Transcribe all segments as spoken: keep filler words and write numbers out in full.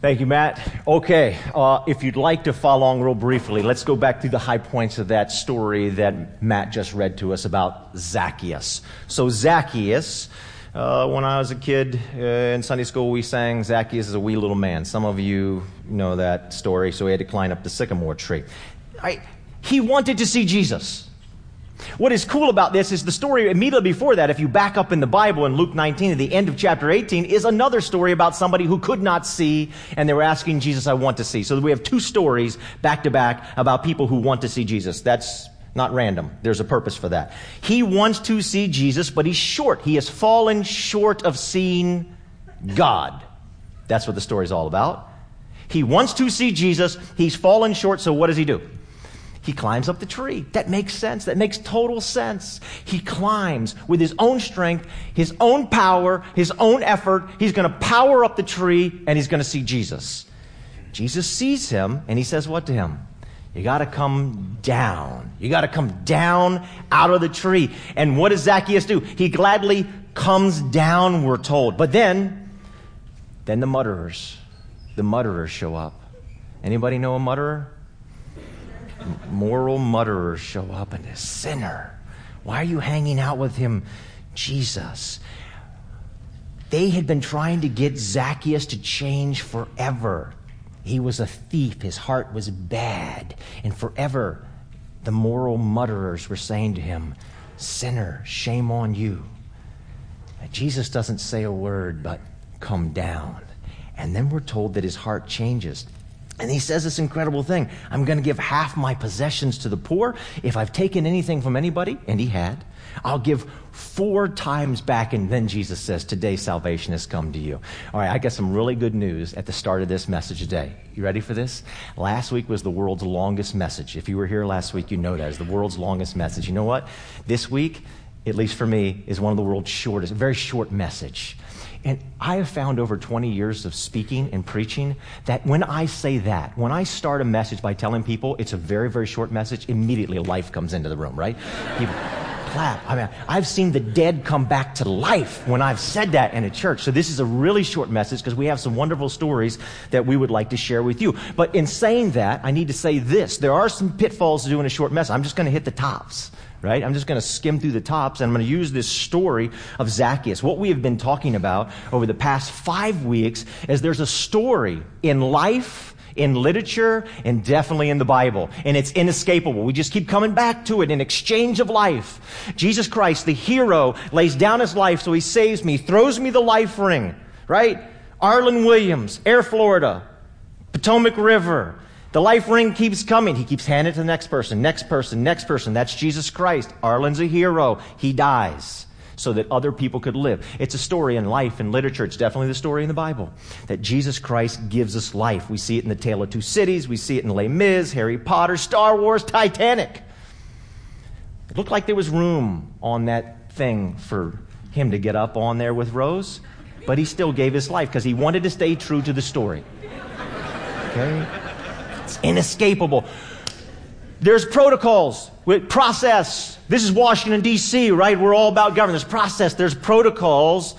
Thank you, Matt. Okay, uh, if you'd like to follow along real briefly, let's go back through the high points of that story that Matt just read to us about Zacchaeus. So Zacchaeus, uh, when I was a kid uh, in Sunday school, we sang Zacchaeus is a wee little man. Some of you know that story, so he had to climb up the sycamore tree. I, he wanted to see Jesus. What is cool about this is the story immediately before that, if you back up in the Bible in Luke nineteen at the end of chapter eighteen, is another story about somebody who could not see, and they were asking Jesus, "I want to see." So we have two stories back to back about people who want to see Jesus. That's not random. There's a purpose for that. He wants to see Jesus, but he's short. He has fallen short of seeing God. That's what the story is all about. He wants to see Jesus. He's fallen short, so what does he do? He climbs up the tree. That makes sense. That makes total sense. He climbs with his own strength, his own power, his own effort. He's going to power up the tree, and he's going to see Jesus. Jesus sees him, and he says what to him? "You got to come down. You got to come down out of the tree." And what does Zacchaeus do? He gladly comes down, we're told. But then, then the mutterers, the mutterers show up. Anybody know a mutterer? Moral mutterers show up, and a sinner. Why are you hanging out with him, Jesus? They had been trying to get Zacchaeus to change forever. He was a thief. His heart was bad. And forever, the moral mutterers were saying to him, "Sinner, shame on you." Now, Jesus doesn't say a word, but "come down." And then we're told that his heart changes. And he says this incredible thing, "I'm going to give half my possessions to the poor. If I've taken anything from anybody," and he had, "I'll give four times back." And then Jesus says, "Today salvation has come to you." All right, I got some really good news at the start of this message today. You ready for this? Last week was the world's longest message. If you were here last week, you know that is the world's longest message. You know what? This week, at least for me, is one of the world's shortest, very short message. And I have found over twenty years of speaking and preaching that when I say that, when I start a message by telling people it's a very, very short message, immediately life comes into the room, right? People clap. I mean, I've seen the dead come back to life when I've said that in a church. So this is a really short message because we have some wonderful stories that we would like to share with you. But in saying that, I need to say this. There are some pitfalls to doing a short message. I'm just going to hit the tops. Right? I'm just going to skim through the tops, and I'm going to use this story of Zacchaeus. What we have been talking about over the past five weeks is there's a story in life, in literature, and definitely in the Bible, and it's inescapable. We just keep coming back to it in exchange of life. Jesus Christ, the hero, lays down his life so he saves me, throws me the life ring, right? Arlen Williams, Air Florida, Potomac River. The life ring keeps coming. He keeps handing it to the next person, next person, next person. That's Jesus Christ. Arlen's a hero. He dies so that other people could live. It's a story in life and literature. It's definitely the story in the Bible that Jesus Christ gives us life. We see it in The Tale of Two Cities. We see it in Les Mis, Harry Potter, Star Wars, Titanic. It looked like there was room on that thing for him to get up on there with Rose, but he still gave his life because he wanted to stay true to the story. Okay? It's inescapable. There's protocols with process. This is Washington, D C, right? We're all about government. There's process. There's protocols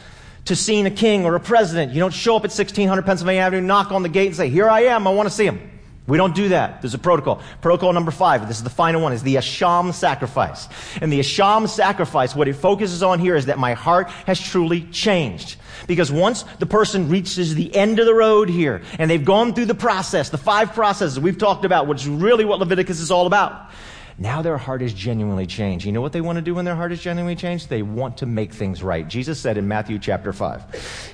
to seeing a king or a president. You don't show up at sixteen hundred Pennsylvania Avenue, knock on the gate and say, "Here I am. I want to see him." We don't do that. There's a protocol. Protocol number five, this is the final one, is the Asham sacrifice. And the Asham sacrifice, what it focuses on here is that my heart has truly changed. Because once the person reaches the end of the road here, and they've gone through the process, the five processes we've talked about, which is really what Leviticus is all about, Now their heart is genuinely changed. You know what they want to do when their heart is genuinely changed? They want to make things right. Jesus said in Matthew chapter five,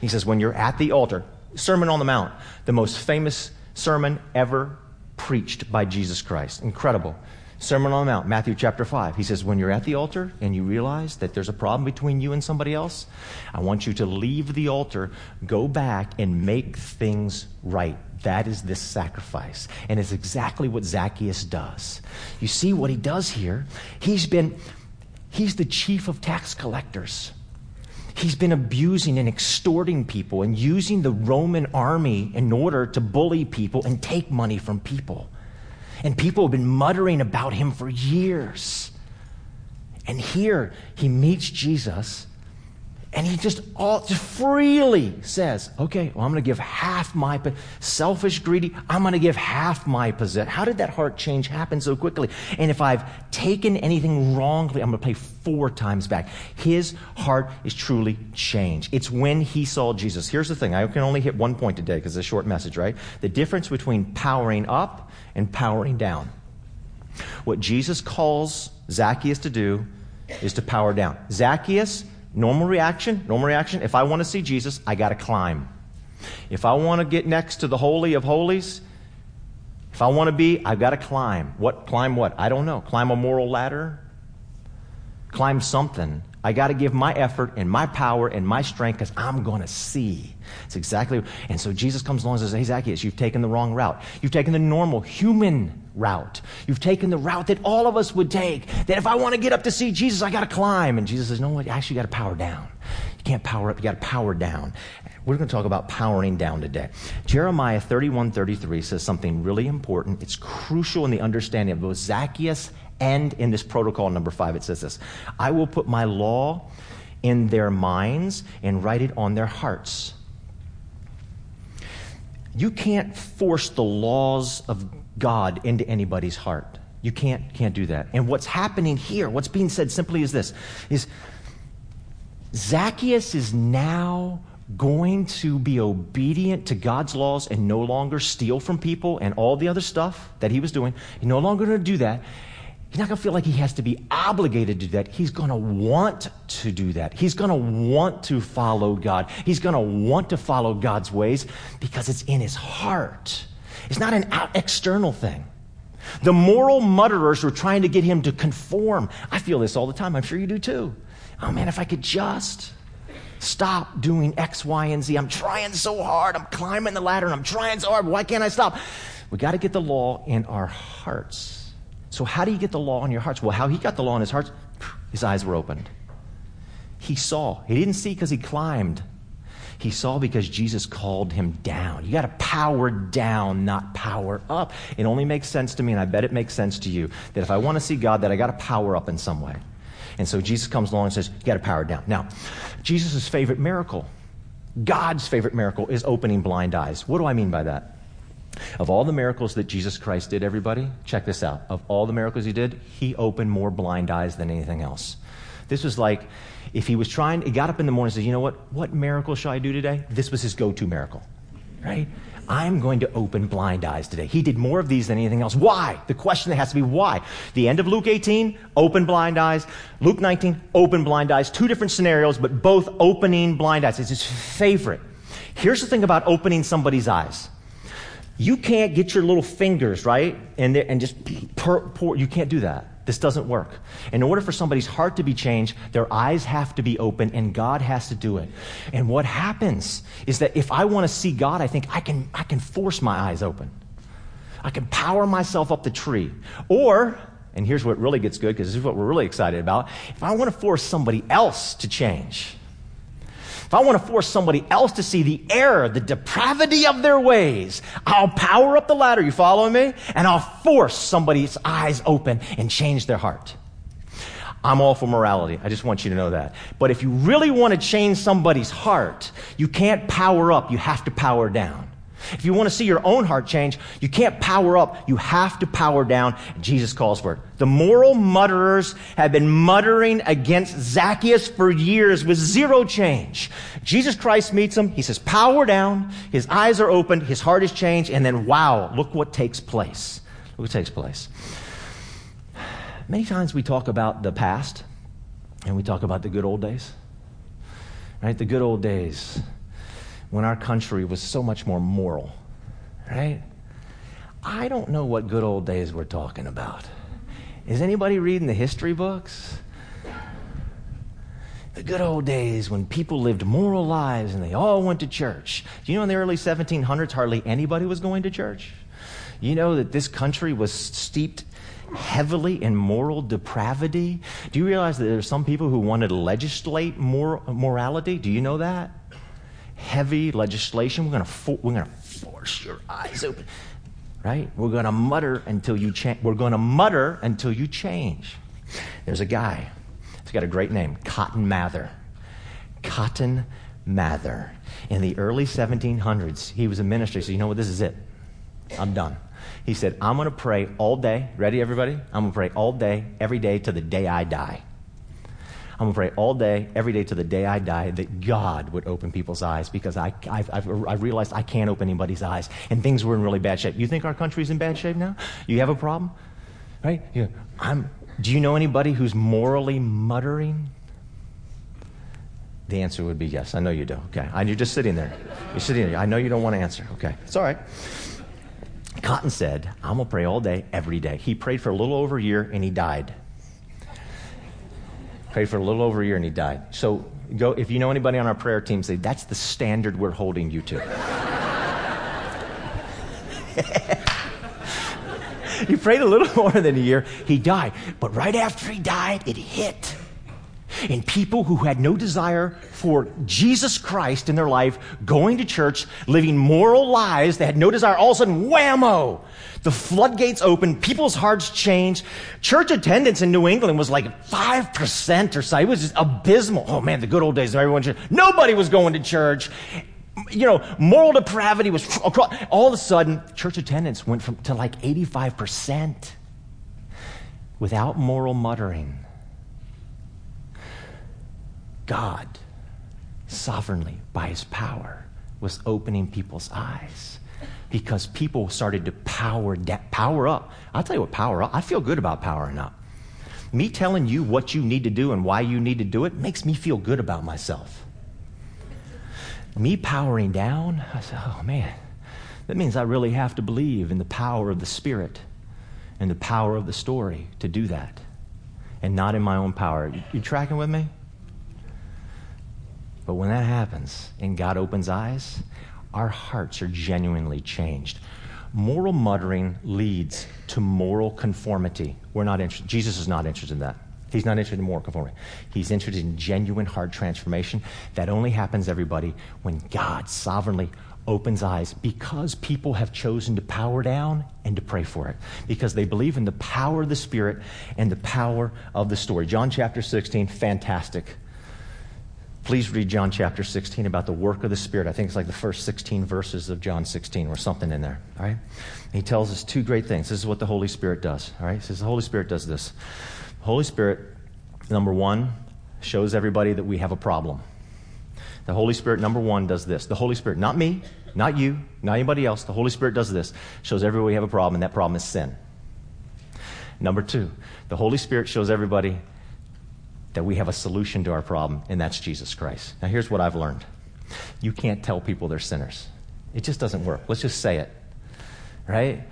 he says, when you're at the altar, Sermon on the Mount, the most famous sermon ever preached by Jesus Christ. Incredible. Sermon on the Mount, Matthew chapter five. He says, when you're at the altar and you realize that there's a problem between you and somebody else, I want you to leave the altar, go back and make things right. That is this sacrifice. And it's exactly what Zacchaeus does. You see what he does here? He's been, he's the chief of tax collectors. He's been abusing and extorting people and using the Roman army in order to bully people and take money from people. And people have been muttering about him for years. And here he meets Jesus, and he just all just freely says, okay, well, I'm going to give half my, po- selfish, greedy, I'm going to give half my possession. How did that heart change happen so quickly? And if I've taken anything wrongly, I'm going to pay four times back. His heart is truly changed. It's when he saw Jesus. Here's the thing. I can only hit one point today because it's a short message, right? The difference between powering up and powering down. What Jesus calls Zacchaeus to do is to power down. Zacchaeus, Normal reaction, normal reaction, if I want to see Jesus, I got to climb. If I want to get next to the Holy of Holies, if I want to be, I've got to climb. What? Climb what? I don't know. Climb a moral ladder? Climb something. I got to give my effort and my power and my strength because I'm going to see. It's exactly, and so Jesus comes along and says, hey, Zacchaeus, you've taken the wrong route. You've taken the normal human route. You've taken the route that all of us would take, that if I want to get up to see Jesus, I got to climb. And Jesus says, no, what? Actually, you got to power down. You can't power up. You got to power down. We're going to talk about powering down today. Jeremiah thirty-one thirty-three says something really important. It's crucial in the understanding of both Zacchaeus and in this protocol number five. It says this, I will put my law in their minds and write it on their hearts. You can't force the laws of God into anybody's heart. You can't can't do that. And what's happening here, what's being said simply is this, is Zacchaeus is now going to be obedient to God's laws and no longer steal from people and all the other stuff that he was doing. He's no longer going to do that. He's not going to feel like he has to be obligated to do that. He's going to want to do that. He's going to want to follow God. He's going to want to follow God's ways because it's in his heart. It's not an out external thing. The moral mutterers were trying to get him to conform. I feel this all the time. I'm sure you do too. Oh man, if I could just stop doing X, Y, and Z. I'm trying so hard. I'm climbing the ladder and I'm trying so hard. Why can't I stop? We got to get the law in our hearts. So how do you get the law in your hearts? Well, how he got the law in his heart, his eyes were opened. He saw. He didn't see because he climbed. He saw because Jesus called him down. You got to power down, not power up. It only makes sense to me, and I bet it makes sense to you, that if I want to see God, that I got to power up in some way. And so Jesus comes along and says, you got to power down. Now, Jesus' favorite miracle, God's favorite miracle, is opening blind eyes. What do I mean by that? Of all the miracles that Jesus Christ did, everybody, check this out. Of all the miracles he did, he opened more blind eyes than anything else. This was like if he was trying, he got up in the morning and said, you know what, what miracle shall I do today? This was his go-to miracle, right? I'm going to open blind eyes today. He did more of these than anything else. Why? The question that has to be why. The end of Luke eighteen, open blind eyes. Luke nineteen, open blind eyes. Two different scenarios, but both opening blind eyes. It's his favorite. Here's the thing about opening somebody's eyes. You can't get your little fingers, right, and and just pour, pour. You can't do that. This doesn't work. In order for somebody's heart to be changed, their eyes have to be open, and God has to do it. And what happens is that if I want to see God, I think I can I can force my eyes open. I can power myself up the tree. Or, and here's what really gets good, because this is what we're really excited about, if I want to force somebody else to change, if I want to force somebody else to see the error, the depravity of their ways, I'll power up the ladder, you following me? And I'll force somebody's eyes open and change their heart. I'm all for morality. I just want you to know that. But if you really want to change somebody's heart, you can't power up. You have to power down. If you want to see your own heart change, you can't power up. You have to power down. Jesus calls for it. The moral mutterers have been muttering against Zacchaeus for years with zero change. Jesus Christ meets him. He says, power down. His eyes are opened. His heart is changed. And then, wow, look what takes place. Look what takes place. Many times we talk about the past, and we talk about the good old days, right? The good old days when our country was so much more moral, right? I don't know what good old days we're talking about. Is anybody reading the history books? The good old days when people lived moral lives and they all went to church. Do you know in the early seventeen hundreds, hardly anybody was going to church? You know that this country was steeped heavily in moral depravity. Do you realize that there are some people who wanted to legislate mor- morality? Do you know that? Heavy legislation. We're going to fo- we're going to force your eyes open, right? We're going to mutter until you change. We're going to mutter until you change. There's a guy. He's got a great name, Cotton Mather. Cotton Mather. In the early seventeen hundreds, he was a minister. So you know what? This is it. I'm done. He said, I'm going to pray all day. Ready, everybody? I'm going to pray all day, every day, to the day I die. I'm going to pray all day, every day, to the day I die, that God would open people's eyes, because I I've, I've, I realized I can't open anybody's eyes, and things were in really bad shape. You think our country's in bad shape now? You have a problem? Right? Yeah. I'm, do you know anybody who's morally muttering? The answer would be yes. I know you do. Okay. And you're just sitting there. You're sitting there. I know you don't want to answer. Okay. It's all right. Cotton said, I'm going to pray all day, every day. He prayed for a little over a year, and he died. Prayed for a little over a year, and he died. So go, if you know anybody on our prayer team, say, that's the standard we're holding you to. He prayed a little more than a year. He died. But right after he died, it hit. And people who had no desire for Jesus Christ in their life, going to church, living moral lives, they had no desire, all of a sudden, whammo! The floodgates opened, people's hearts changed. Church attendance in New England was like five percent or so. It was just abysmal. Oh man, the good old days of everyone. Nobody was going to church. You know, moral depravity was across. All of a sudden, church attendance went from to like eighty-five percent without moral muttering. God, sovereignly, by his power, was opening people's eyes because people started to power da- power up. I'll tell you what, power up. I feel good about powering up. Me telling you what you need to do and why you need to do it makes me feel good about myself. Me powering down, I said, oh man, that means I really have to believe in the power of the Spirit and the power of the story to do that, and not in my own power. You, you tracking with me? But when that happens and God opens eyes, our hearts are genuinely changed. Moral muttering leads to moral conformity. We're not interested. Jesus is not interested in that. He's not interested in moral conformity. He's interested in genuine heart transformation. That only happens, everybody, when God sovereignly opens eyes, because people have chosen to power down and to pray for it, because they believe in the power of the Spirit and the power of the story. John chapter sixteen, fantastic. Please read John chapter sixteen about the work of the Spirit. I think it's like the first sixteen verses of John sixteen or something in there, all right? And he tells us two great things. This is what the Holy Spirit does, all right? He says the Holy Spirit does this. The Holy Spirit, number one, shows everybody that we have a problem. The Holy Spirit, number one, does this. The Holy Spirit, not me, not you, not anybody else. The Holy Spirit does this, shows everybody we have a problem, and that problem is sin. Number two, the Holy Spirit shows everybody that we have a solution to our problem, and that's Jesus Christ. Now, here's what I've learned. You can't tell people they're sinners. It just doesn't work. Let's just say it, right?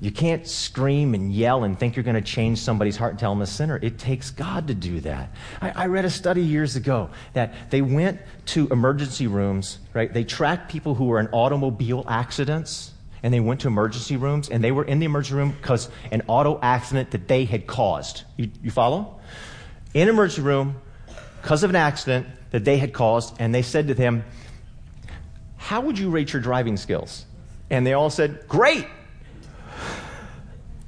You can't scream and yell and think you're going to change somebody's heart and tell them a sinner. It takes God to do that. I, I read a study years ago that they went to emergency rooms, right? They tracked people who were in automobile accidents, and they went to emergency rooms, and they were in the emergency room because an auto accident that they had caused. You, you follow? In an emergency room because of an accident that they had caused, and they said to them, how would you rate your driving skills? And they all said, great,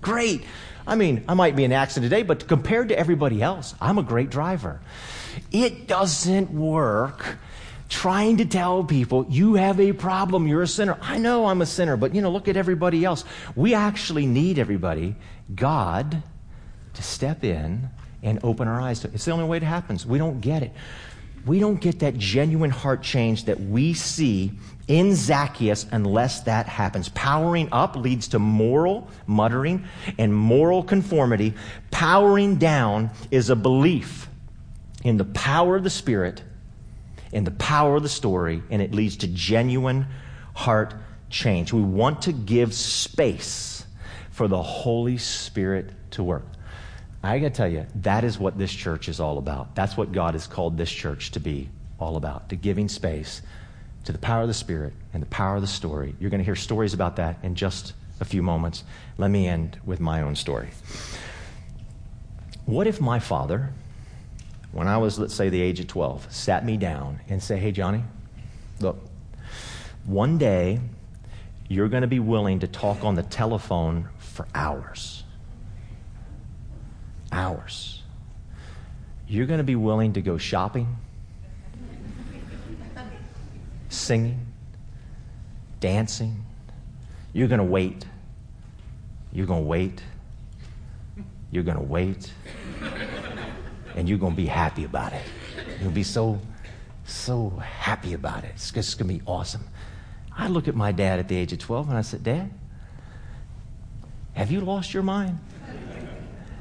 great. I mean, I might be in an accident today, but compared to everybody else, I'm a great driver. It doesn't work trying to tell people you have a problem, you're a sinner. I know I'm a sinner, but you know, look at everybody else. We actually need everybody, God, to step in and open our eyes to it. It's the only way it happens. We don't get it. we don't get that genuine heart change that we see in Zacchaeus unless that happens. Powering up leads to moral muttering and moral conformity. Powering down is a belief in the power of the Spirit and the power of the story, and it leads to genuine heart change. We want to give space for the Holy Spirit to work. I gotta tell you, that is what this church is all about. That's what God has called this church to be all about, to giving space to the power of the Spirit and the power of the story. You're gonna hear stories about that in just a few moments. Let me end with my own story. What if my father, when I was, let's say, the age of twelve, sat me down and said, "Hey, Johnny, look, one day you're gonna be willing to talk on the telephone for hours. Hours. You're going to be willing to go shopping, singing, dancing. You're going to wait. You're going to wait. You're going to wait. And you're going to be happy about it. You'll be so, so happy about it. It's just going to be awesome." I look at my dad at the age of twelve and I said, "Dad, have you lost your mind?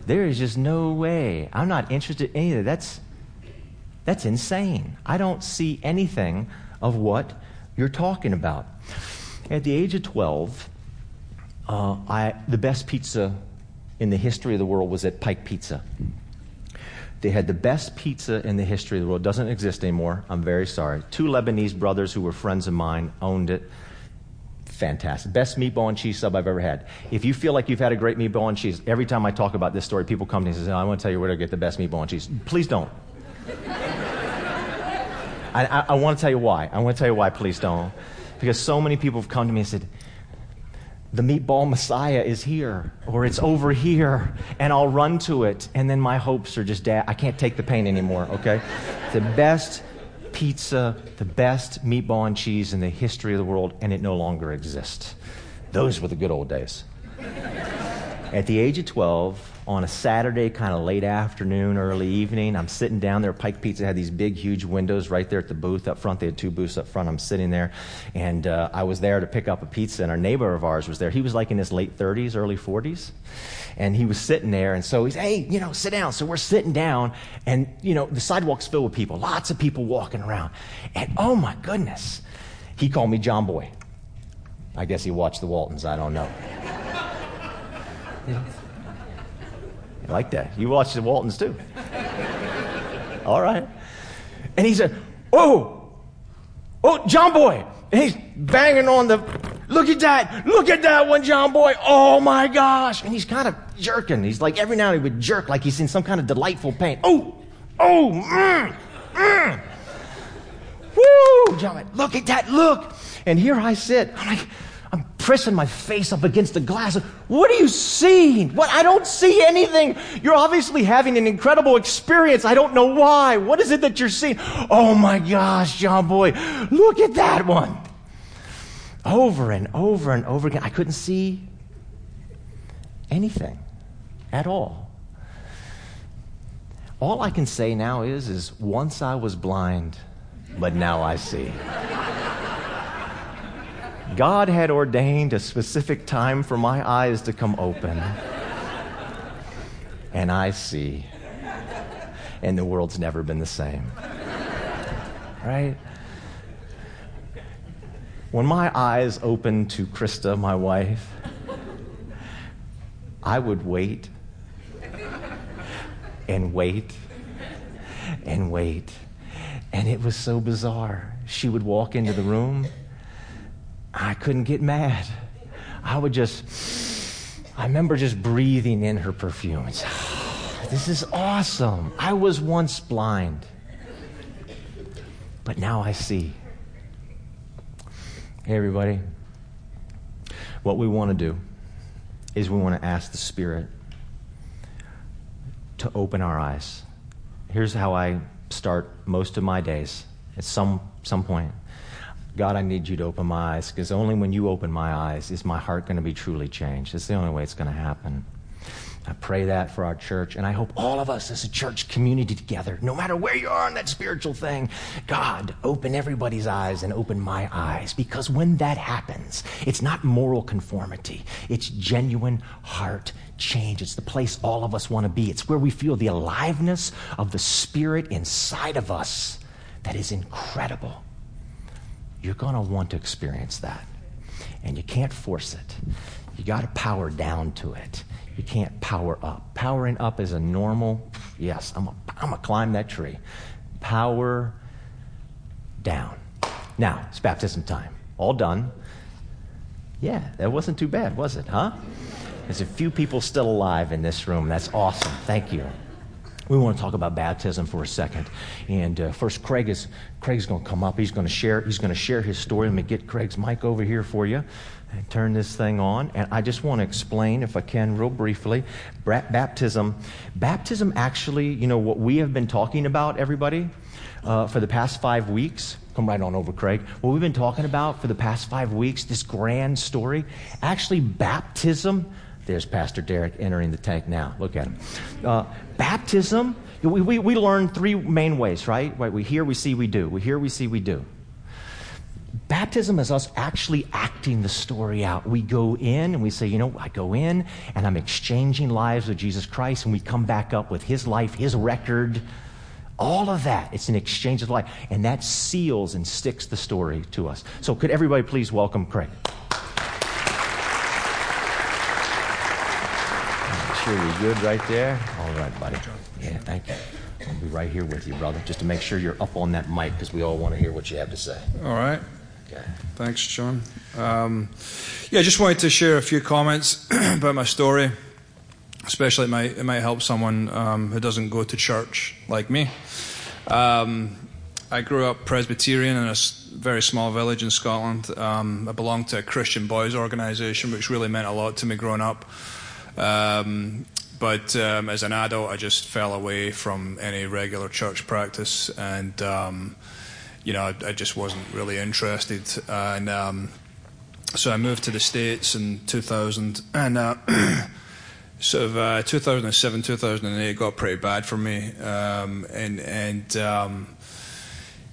There is just no way. I'm not interested in any of that. That's, that's insane. I don't see anything of what you're talking about." At the age of twelve, uh, I, the best pizza in the history of the world was at Pike Pizza. They had the best pizza in the history of the world. It doesn't exist anymore. I'm very sorry. Two Lebanese brothers who were friends of mine owned it. Fantastic. Best meatball and cheese sub I've ever had. If you feel like you've had a great meatball and cheese, every time I talk about this story, people come to me and say, "Oh, I want to tell you where to get the best meatball and cheese." Please don't. I, I, I want to tell you why. I want to tell you why, please don't. Because so many people have come to me and said, "The meatball Messiah is here," or "It's over here," and I'll run to it. And then my hopes are just, dad, I can't take the pain anymore, okay? The best pizza, the best meatball and cheese in the history of the world, and it no longer exists. Those were the good old days. At the age of twelve, on a Saturday, kind of late afternoon, early evening, I'm sitting down there. Pike Pizza had these big, huge windows right there at the booth up front. They had two booths up front. I'm sitting there, and uh, I was there to pick up a pizza, and our neighbor of ours was there. He was like in his late thirties, early forties, and he was sitting there, and so he's, "Hey, you know, sit down." So we're sitting down, and, you know, the sidewalk's filled with people, lots of people walking around, and oh my goodness, he called me John Boy. I guess he watched the Waltons. I don't know. I like that. You watched the Waltons too. All right. And he said, "Oh, oh, John Boy." And he's banging on the, "Look at that. Look at that one, John Boy. Oh, my gosh." And he's kind of jerking. He's like, every now and then he would jerk like he's in some kind of delightful pain. "Oh, oh, mm, mm. Woo, John Boy. Look at that. Look." And here I sit. I'm like, I'm pressing my face up against the glass. "What do you see?" "What? I don't see anything." "You're obviously having an incredible experience. I don't know why. What is it that you're seeing?" "Oh my gosh, John Boy, look at that one." Over and over and over again, I couldn't see anything at all. All I can say now is, is once I was blind, but now I see. God had ordained a specific time for my eyes to come open, and I see, and the world's never been the same, right? When my eyes opened to Krista, my wife, I would wait and wait and wait, and it was so bizarre. She would walk into the room. I couldn't get mad. I would just, I remember just breathing in her perfume. And say, "Oh, this is awesome. I was once blind, but now I see." Hey, everybody. What we want to do is we want to ask the Spirit to open our eyes. Here's how I start most of my days at some some point. God, I need you to open my eyes, because only when you open my eyes is my heart going to be truly changed. It's the only way it's going to happen. I pray that for our church, and I hope all of us as a church community together, no matter where you are on that spiritual thing, God, open everybody's eyes and open my eyes, because when that happens, it's not moral conformity. It's genuine heart change. It's the place all of us want to be. It's where we feel the aliveness of the Spirit inside of us that is incredible. You're going to want to experience that, and you can't force it. You got to power down to it. You can't power up. Powering up is a normal, yes, I'm gonna climb that tree. Power down. Now, it's baptism time. All done. Yeah, that wasn't too bad, was it, huh? There's a few people still alive in this room. That's awesome. Thank you. We want to talk about baptism for a second. And uh, first, Craig is Craig's going to come up. He's going to share He's going to share his story. Let me get Craig's mic over here for you and turn this thing on. And I just want to explain, if I can, real briefly, b- baptism. Baptism actually, you know, what we have been talking about, everybody, uh, for the past five weeks. Come right on over, Craig. What we've been talking about for the past five weeks, this grand story, actually baptism. There's Pastor Derek entering the tank now. Look at him. Uh, baptism, we, we, we learn three main ways, right? right? We hear, we see, we do. We hear, we see, we do. Baptism is us actually acting the story out. We go in and we say, you know, I go in and I'm exchanging lives with Jesus Christ, and we come back up with his life, his record, all of that. It's an exchange of life, and that seals and sticks the story to us. So could everybody please welcome Craig? You're good right there. All right, buddy. Yeah, thank you. I'll be right here with you, brother, just to make sure you're up on that mic, because we all want to hear what you have to say. All right. Okay. Thanks, John. Um, yeah, I just wanted to share a few comments about my story. Especially, it might, it might help someone um, who doesn't go to church like me. Um, I grew up Presbyterian in a very small village in Scotland. Um, I belonged to a Christian boys' organisation, which really meant a lot to me growing up. Um, but um, as an adult, I just fell away from any regular church practice, and um, you know, I, I just wasn't really interested. And um, so I moved to the States in two thousand, and uh, sort of uh, two thousand seven, two thousand eight got pretty bad for me, um, and and. Um,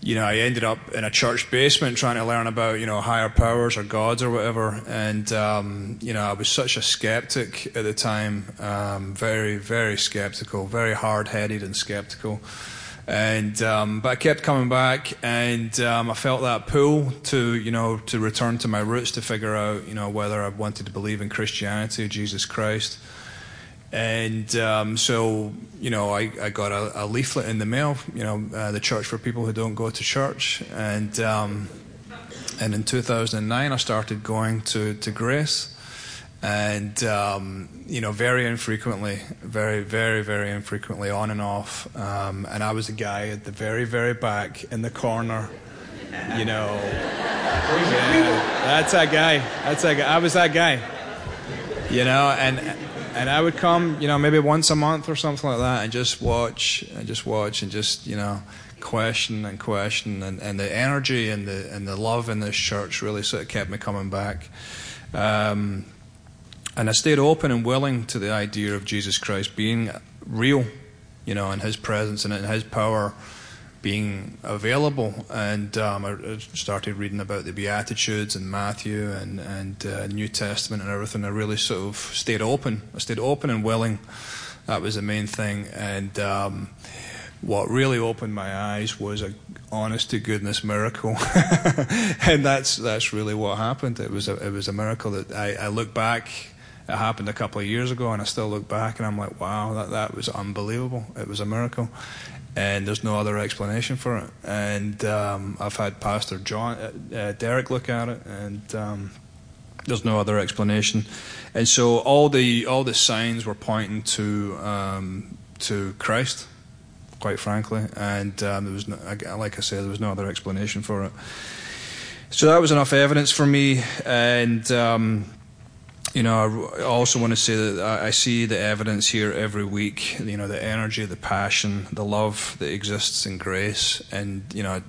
You know, I ended up in a church basement trying to learn about, you know, higher powers or gods or whatever. And, um, you know, I was such a skeptic at the time, um, very, very skeptical, very hard-headed and skeptical. And um, but I kept coming back, and um, I felt that pull to, you know, to return to my roots, to figure out, you know, whether I wanted to believe in Christianity or Jesus Christ. And um, so, you know, I, I got a, a leaflet in the mail, you know, uh, the church for people who don't go to church. And um, and in two thousand nine, I started going to, to Grace. And, um, you know, very infrequently, very, very, very infrequently, on and off. Um, and I was the guy at the very, very back in the corner, you know. Yeah, that's that guy. That's that guy. I was that guy, you know, and... And I would come, you know, maybe once a month or something like that, and just watch and just watch and just, you know, question and question. And, and the energy and the and the love in this church really sort of kept me coming back. Um, and I stayed open and willing to the idea of Jesus Christ being real, you know, and his presence and his power being available. And um, I started reading about the Beatitudes and Matthew and, and uh, New Testament and everything. I really sort of stayed open. I stayed open and willing. That was the main thing. And um, what really opened my eyes was a honest-to-goodness miracle. And that's that's really what happened. It was a, it was a miracle that I, I look back. It happened a couple of years ago, and I still look back, and I'm like, wow, that, that was unbelievable. It was a miracle. And there's no other explanation for it. And um, I've had Pastor John, uh, Derek look at it, and um, there's no other explanation. And so all the all the signs were pointing to um, to Christ, quite frankly. And um, there was, no, like I said, there was no other explanation for it. So that was enough evidence for me. And um, you know, I also want to say that I see the evidence here every week, you know, the energy, the passion, the love that exists in Grace. And, you know,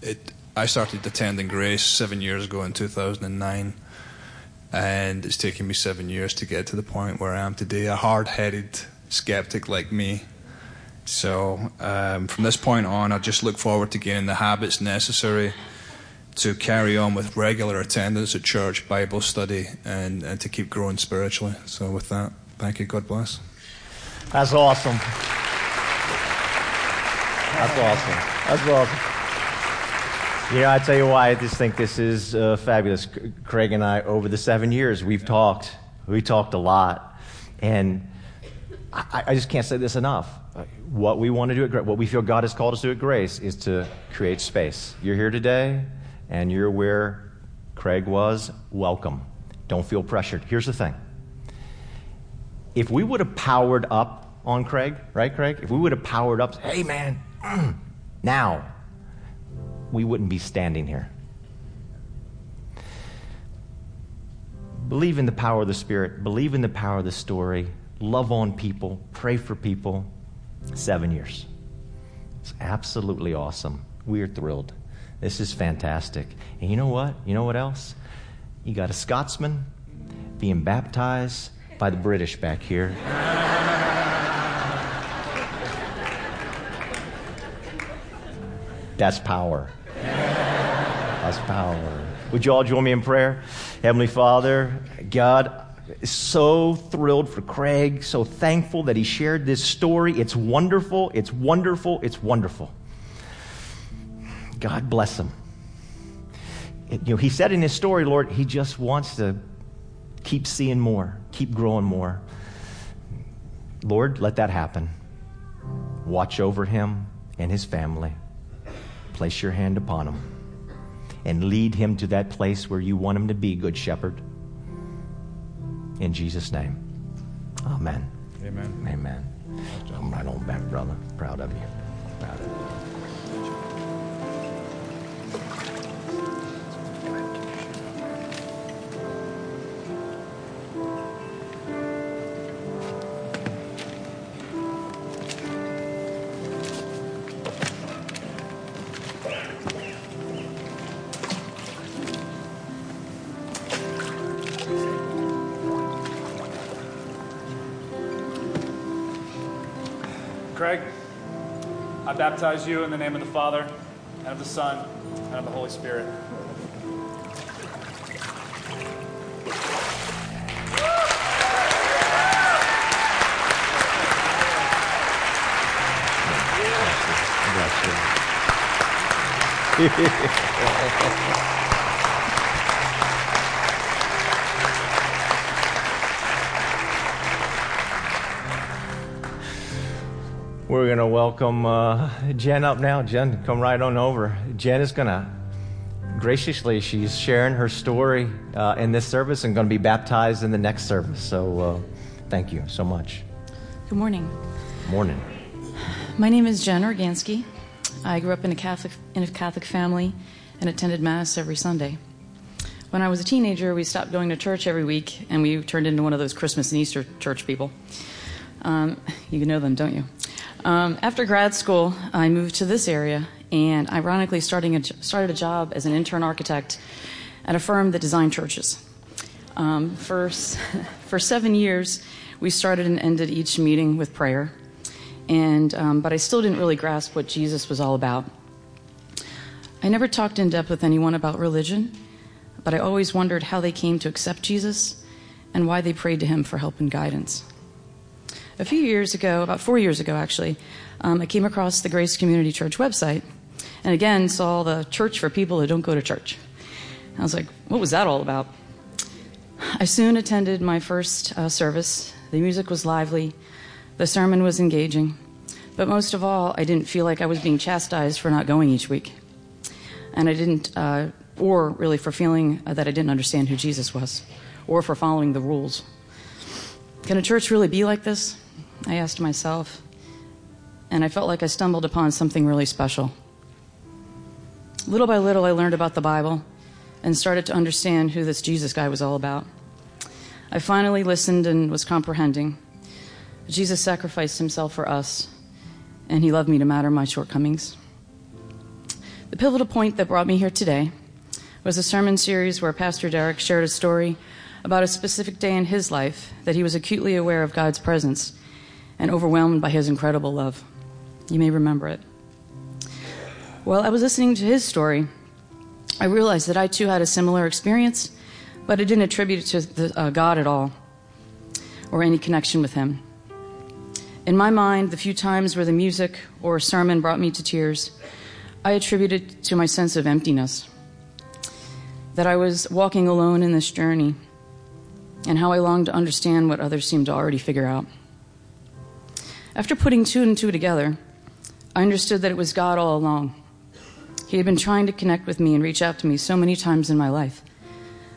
it, I started attending Grace seven years ago in two thousand nine. and it's taken me seven years to get to the point where I am today, a hard-headed skeptic like me. So um, from this point on, I just look forward to gaining the habits necessary to carry on with regular attendance at church, Bible study, and, and to keep growing spiritually. So with that, thank you. God bless. That's awesome. That's awesome. That's awesome. You know, I tell you why I just think this is uh, fabulous. Craig and I, over the seven years, we've talked. We talked a lot. And I, I just can't say this enough. What we want to do at Grace, what we feel God has called us to do at Grace, is to create space. You're here today, and you're where Craig was. Welcome. Don't feel pressured. Here's the thing. If we would have powered up on Craig, right, Craig? If we would have powered up, hey, man, mm, now, we wouldn't be standing here. Believe in the power of the Spirit. Believe in the power of the story. Love on people. Pray for people. Seven years. It's absolutely awesome. We are thrilled. This is fantastic. And you know what? You know what else? You got a Scotsman being baptized by the British back here. That's power. That's power. Would you all join me in prayer? Heavenly Father, God, so thrilled for Craig, so thankful that he shared this story. It's wonderful. It's wonderful. It's wonderful. God bless him. You know, he said in his story, Lord, he just wants to keep seeing more, keep growing more. Lord, let that happen. Watch over him and his family. Place your hand upon him and lead him to that place where you want him to be, Good Shepherd. In Jesus' name, amen. Amen. Amen. I'm right on back, brother. Proud of you. Proud of you. I baptize you in the name of the Father, and of the Son, and of the Holy Spirit. We're going to welcome uh, Jen up now. Jen, come right on over. Jen is going to, graciously, she's sharing her story uh, in this service and going to be baptized in the next service. So uh, thank you so much. Good morning. Morning. My name is Jen Organsky. I grew up in a Catholic, in a Catholic family and attended Mass every Sunday. When I was a teenager, we stopped going to church every week, and we turned into one of those Christmas and Easter church people. Um, you know them, don't you? Um, after grad school, I moved to this area, and ironically starting a, started a job as an intern architect at a firm that designed churches. Um, for, for seven years, we started and ended each meeting with prayer, and um, but I still didn't really grasp what Jesus was all about. I never talked in depth with anyone about religion, but I always wondered how they came to accept Jesus and why they prayed to him for help and guidance. A few years ago, about four years ago actually, um, I came across the Grace Community Church website and again saw the church for people who don't go to church. I was like, what was that all about? I soon attended my first uh, service. The music was lively, the sermon was engaging, but most of all, I didn't feel like I was being chastised for not going each week. And I didn't, uh, or really for feeling that I didn't understand who Jesus was, or for following the rules. Can a church really be like this? I asked myself, and I felt like I stumbled upon something really special. Little by little, I learned about the Bible and started to understand who this Jesus guy was all about. I finally listened and was comprehending. Jesus sacrificed himself for us, and he loved me no matter my shortcomings. The pivotal point that brought me here today was a sermon series where Pastor Derek shared a story about a specific day in his life that he was acutely aware of God's presence and overwhelmed by his incredible love. You may remember it. While I was listening to his story, I realized that I too had a similar experience, but I didn't attribute it to the, uh, God at all or any connection with him. In my mind, the few times where the music or a sermon brought me to tears, I attributed it to my sense of emptiness, that I was walking alone in this journey, and how I longed to understand what others seemed to already figure out. After putting two and two together, I understood that it was God all along. He had been trying to connect with me and reach out to me so many times in my life,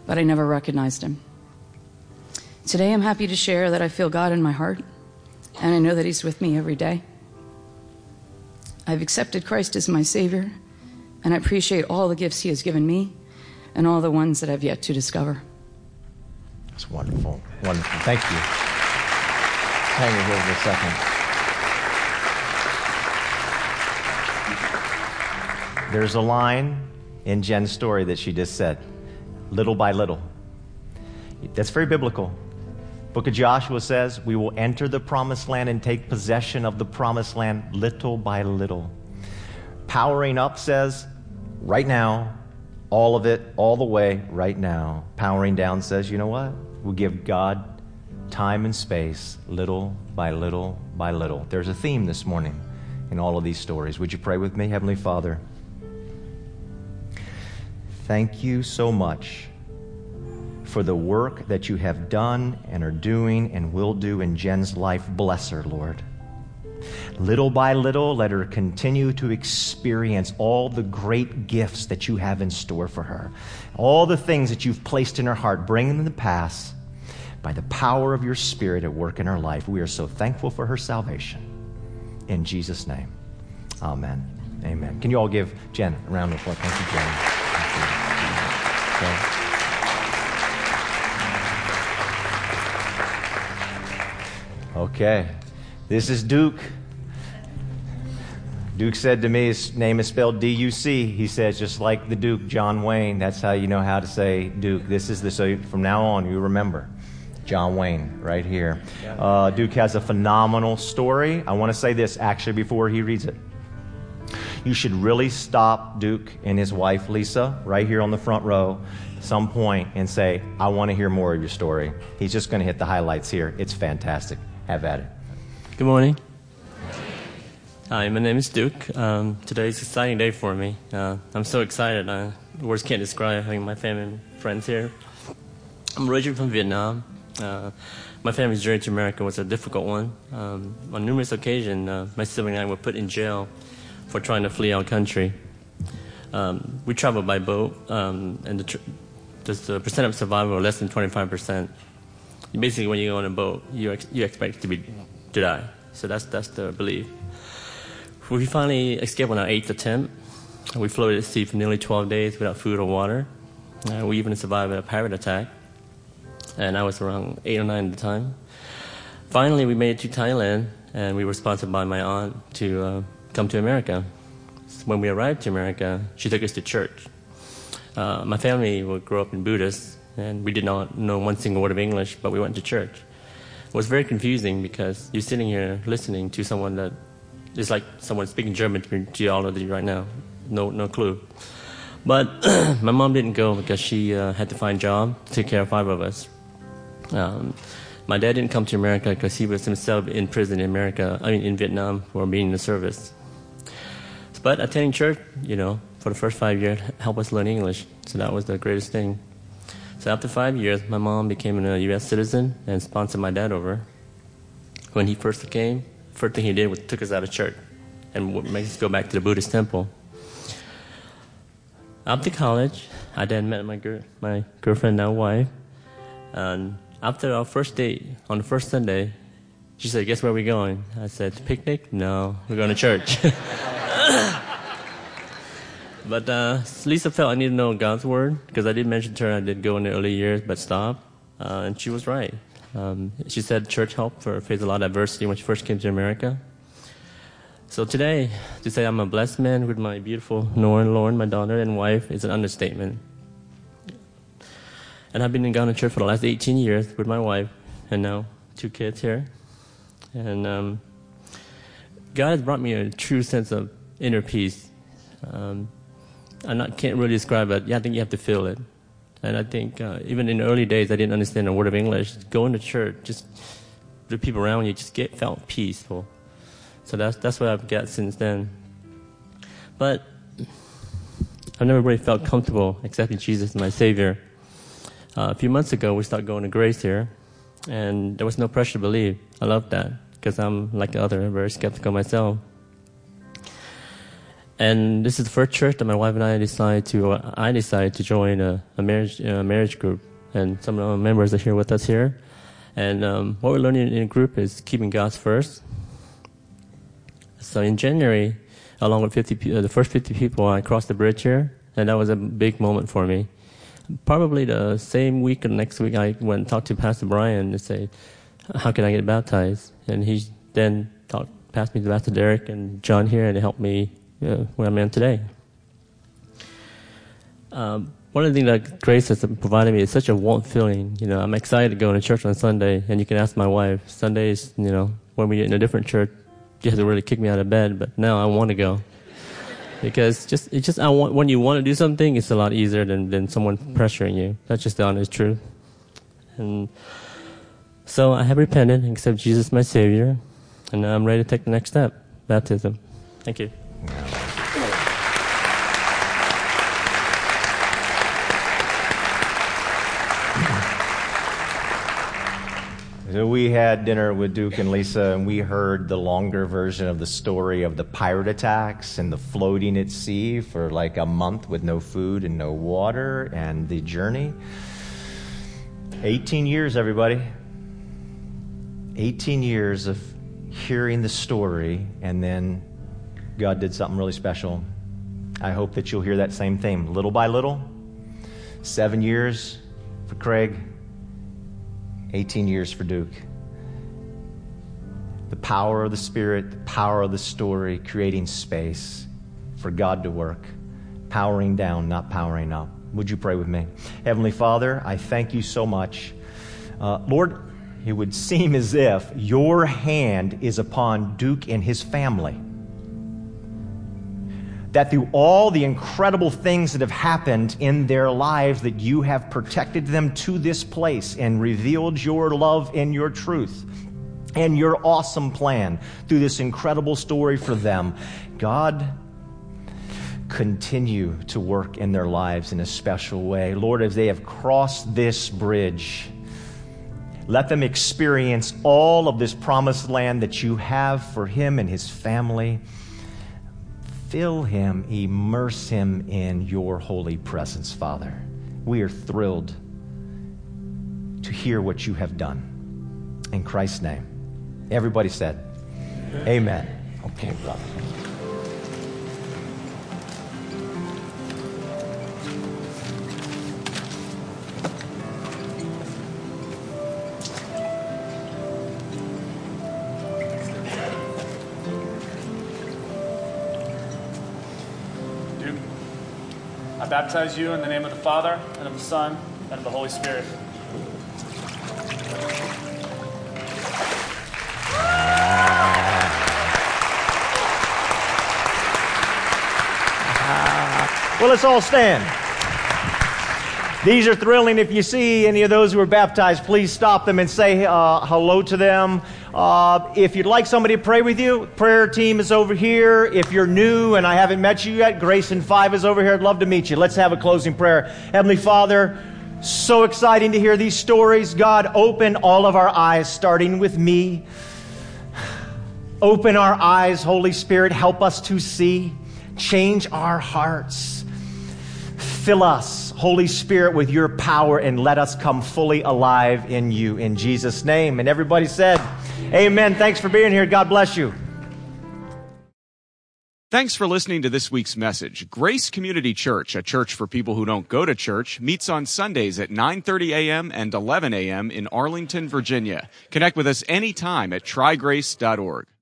but I never recognized him. Today I'm happy to share that I feel God in my heart, and I know that he's with me every day. I've accepted Christ as my Savior, and I appreciate all the gifts he has given me and all the ones that I've yet to discover. That's wonderful. Wonderful. Thank you. Hang with us for a second. There's a line in Jen's story that she just said, little by little. That's very biblical. Book of Joshua says, we will enter the promised land and take possession of the promised land little by little. Powering Up says, right now, all of it, all the way, right now. Powering Down says, you know what? We'll give God time and space, little by little by little. There's a theme this morning in all of these stories. Would you pray with me? Heavenly Father, thank you so much for the work that you have done and are doing and will do in Jen's life. Bless her, Lord. Little by little, let her continue to experience all the great gifts that you have in store for her. All the things that you've placed in her heart, bring them to pass by the power of your Spirit at work in her life. We are so thankful for her salvation. In Jesus' name, amen. Amen. Can you all give Jen a round of applause? Thank you, Jen. Okay, this is Duke. Duke said to me, his name is spelled D U C. He says, just like the Duke, John Wayne. That's how you know how to say Duke. This is the, so from now on, you remember. John Wayne, right here. Uh, Duke has a phenomenal story. I want to say this, actually, before he reads it. You should really stop Duke and his wife, Lisa, right here on the front row at some point and say, I want to hear more of your story. He's just going to hit the highlights here. It's fantastic. Have at it. Good morning. Hi, my name is Duke. Um, today's an exciting day for me. Uh, I'm so excited. I, words can't describe having my family and friends here. I'm originally from Vietnam. Uh, my family's journey to America was a difficult one. Um, on numerous occasions, uh, my sibling and I were put in jail for trying to flee our country. Um, we traveled by boat, um, and the, tr- the percent of survival was less than twenty-five percent. Basically, when you go on a boat, you ex- you expect to be to die. So that's that's the belief. We finally escaped on our eighth attempt. We floated at sea for nearly twelve days without food or water. Uh, we even survived a pirate attack, and I was around eight or nine at the time. Finally, we made it to Thailand, and we were sponsored by my aunt to Uh, come to America. When we arrived to America, she took us to church. Uh, my family grew up in Buddhist, and we did not know one single word of English, but we went to church. It was very confusing because you're sitting here listening to someone that is like someone speaking German to you all of you right now. No, no clue. But my mom didn't go because she uh, had to find a job to take care of five of us. Um, my dad didn't come to America because he was himself in prison in America. I mean, in Vietnam for being in the service. But attending church, you know, for the first five years, helped us learn English. So that was the greatest thing. So after five years, my mom became a U S citizen and sponsored my dad over. When he first came, first thing he did was took us out of church and made us go back to the Buddhist temple. After college, I then met my girl, my girlfriend, now wife. And after our first date, on the first Sunday, she said, guess where we're going? I said, picnic? No, we're going to church. But uh, Lisa felt I needed to know God's word, because I did mention to her I did go in the early years, but stopped, uh, and she was right. Um, she said church helped her face a lot of adversity when she first came to America. So today, to say I'm a blessed man with my beautiful Nora and Lauren, my daughter and wife, is an understatement. And I've been in Ghana church for the last eighteen years with my wife, and now two kids here. And um, God has brought me a true sense of inner peace. Um, I not, can't really describe it. Yeah, I think you have to feel it. And I think uh, even in the early days, I didn't understand a word of English. Going to church, just the people around you just get felt peaceful. So that's that's what I've got since then. But I've never really felt comfortable accepting Jesus as my Savior. Uh, a few months ago, we started going to Grace here, and there was no pressure to believe. I love that because I'm like the other, very skeptical myself. And this is the first church that my wife and I decided to. Uh, I decided to join a, a marriage a marriage group, and some of our members are here with us here. And um, what we're learning in a group is keeping God first. So in January, along with fifty, uh, the first fifty people, I crossed the bridge here, and that was a big moment for me. Probably the same week or next week, I went and talked to Pastor Brian and said, "How can I get baptized?" And he then talked, passed me to Pastor Derek and John here, and helped me uh, where I'm at today. Um, one of the things that Grace has provided me is such a warm feeling. You know, I'm excited to go to church on Sunday, and you can ask my wife. Sundays, you know, when we get in a different church, she hasn't really kicked me out of bed, but now I want to go. Because just it's just I want, when you want to do something, it's a lot easier than, than someone pressuring you. That's just the honest truth. And so I have repented and accepted Jesus my Savior, and now I'm ready to take the next step, baptism. Thank you. So we had dinner with Duke and Lisa, and we heard the longer version of the story of the pirate attacks and the floating at sea for like a month with no food and no water and the journey. eighteen years, everybody. eighteen years of hearing the story, and then God did something really special. I hope that you'll hear that same theme, little by little. Seven years for Craig. eighteen years for Duke. The power of the Spirit, the power of the story, creating space for God to work, powering down, not powering up. Would you pray with me? Heavenly Father, I thank you so much. Uh, Lord, it would seem as if your hand is upon Duke and his family. That through all the incredible things that have happened in their lives, that you have protected them to this place and revealed your love and your truth and your awesome plan through this incredible story for them. God, continue to work in their lives in a special way. Lord, as they have crossed this bridge, let them experience all of this promised land that you have for him and his family. Fill him, immerse him in your holy presence, Father. We are thrilled to hear what you have done. In Christ's name. Everybody said, amen. Amen. Okay, brother. I baptize you in the name of the Father, and of the Son, and of the Holy Spirit. Uh, well, let's all stand. These are thrilling. If you see any of those who are baptized, please stop them and say uh, hello to them. Uh, if you'd like somebody to pray with you, prayer team is over here. If you're new and I haven't met you yet, Grace and Five is over here. I'd love to meet you. Let's have a closing prayer. Heavenly Father, so exciting to hear these stories. God, open all of our eyes, starting with me. Open our eyes, Holy Spirit. Help us to see. Change our hearts. Fill us, Holy Spirit, with your power, and let us come fully alive in you. In Jesus' name. And everybody said, amen. Thanks for being here. God bless you. Thanks for listening to this week's message. Grace Community Church, a church for people who don't go to church, meets on Sundays at nine thirty a.m. and eleven a.m. in Arlington, Virginia. Connect with us anytime at try grace dot org.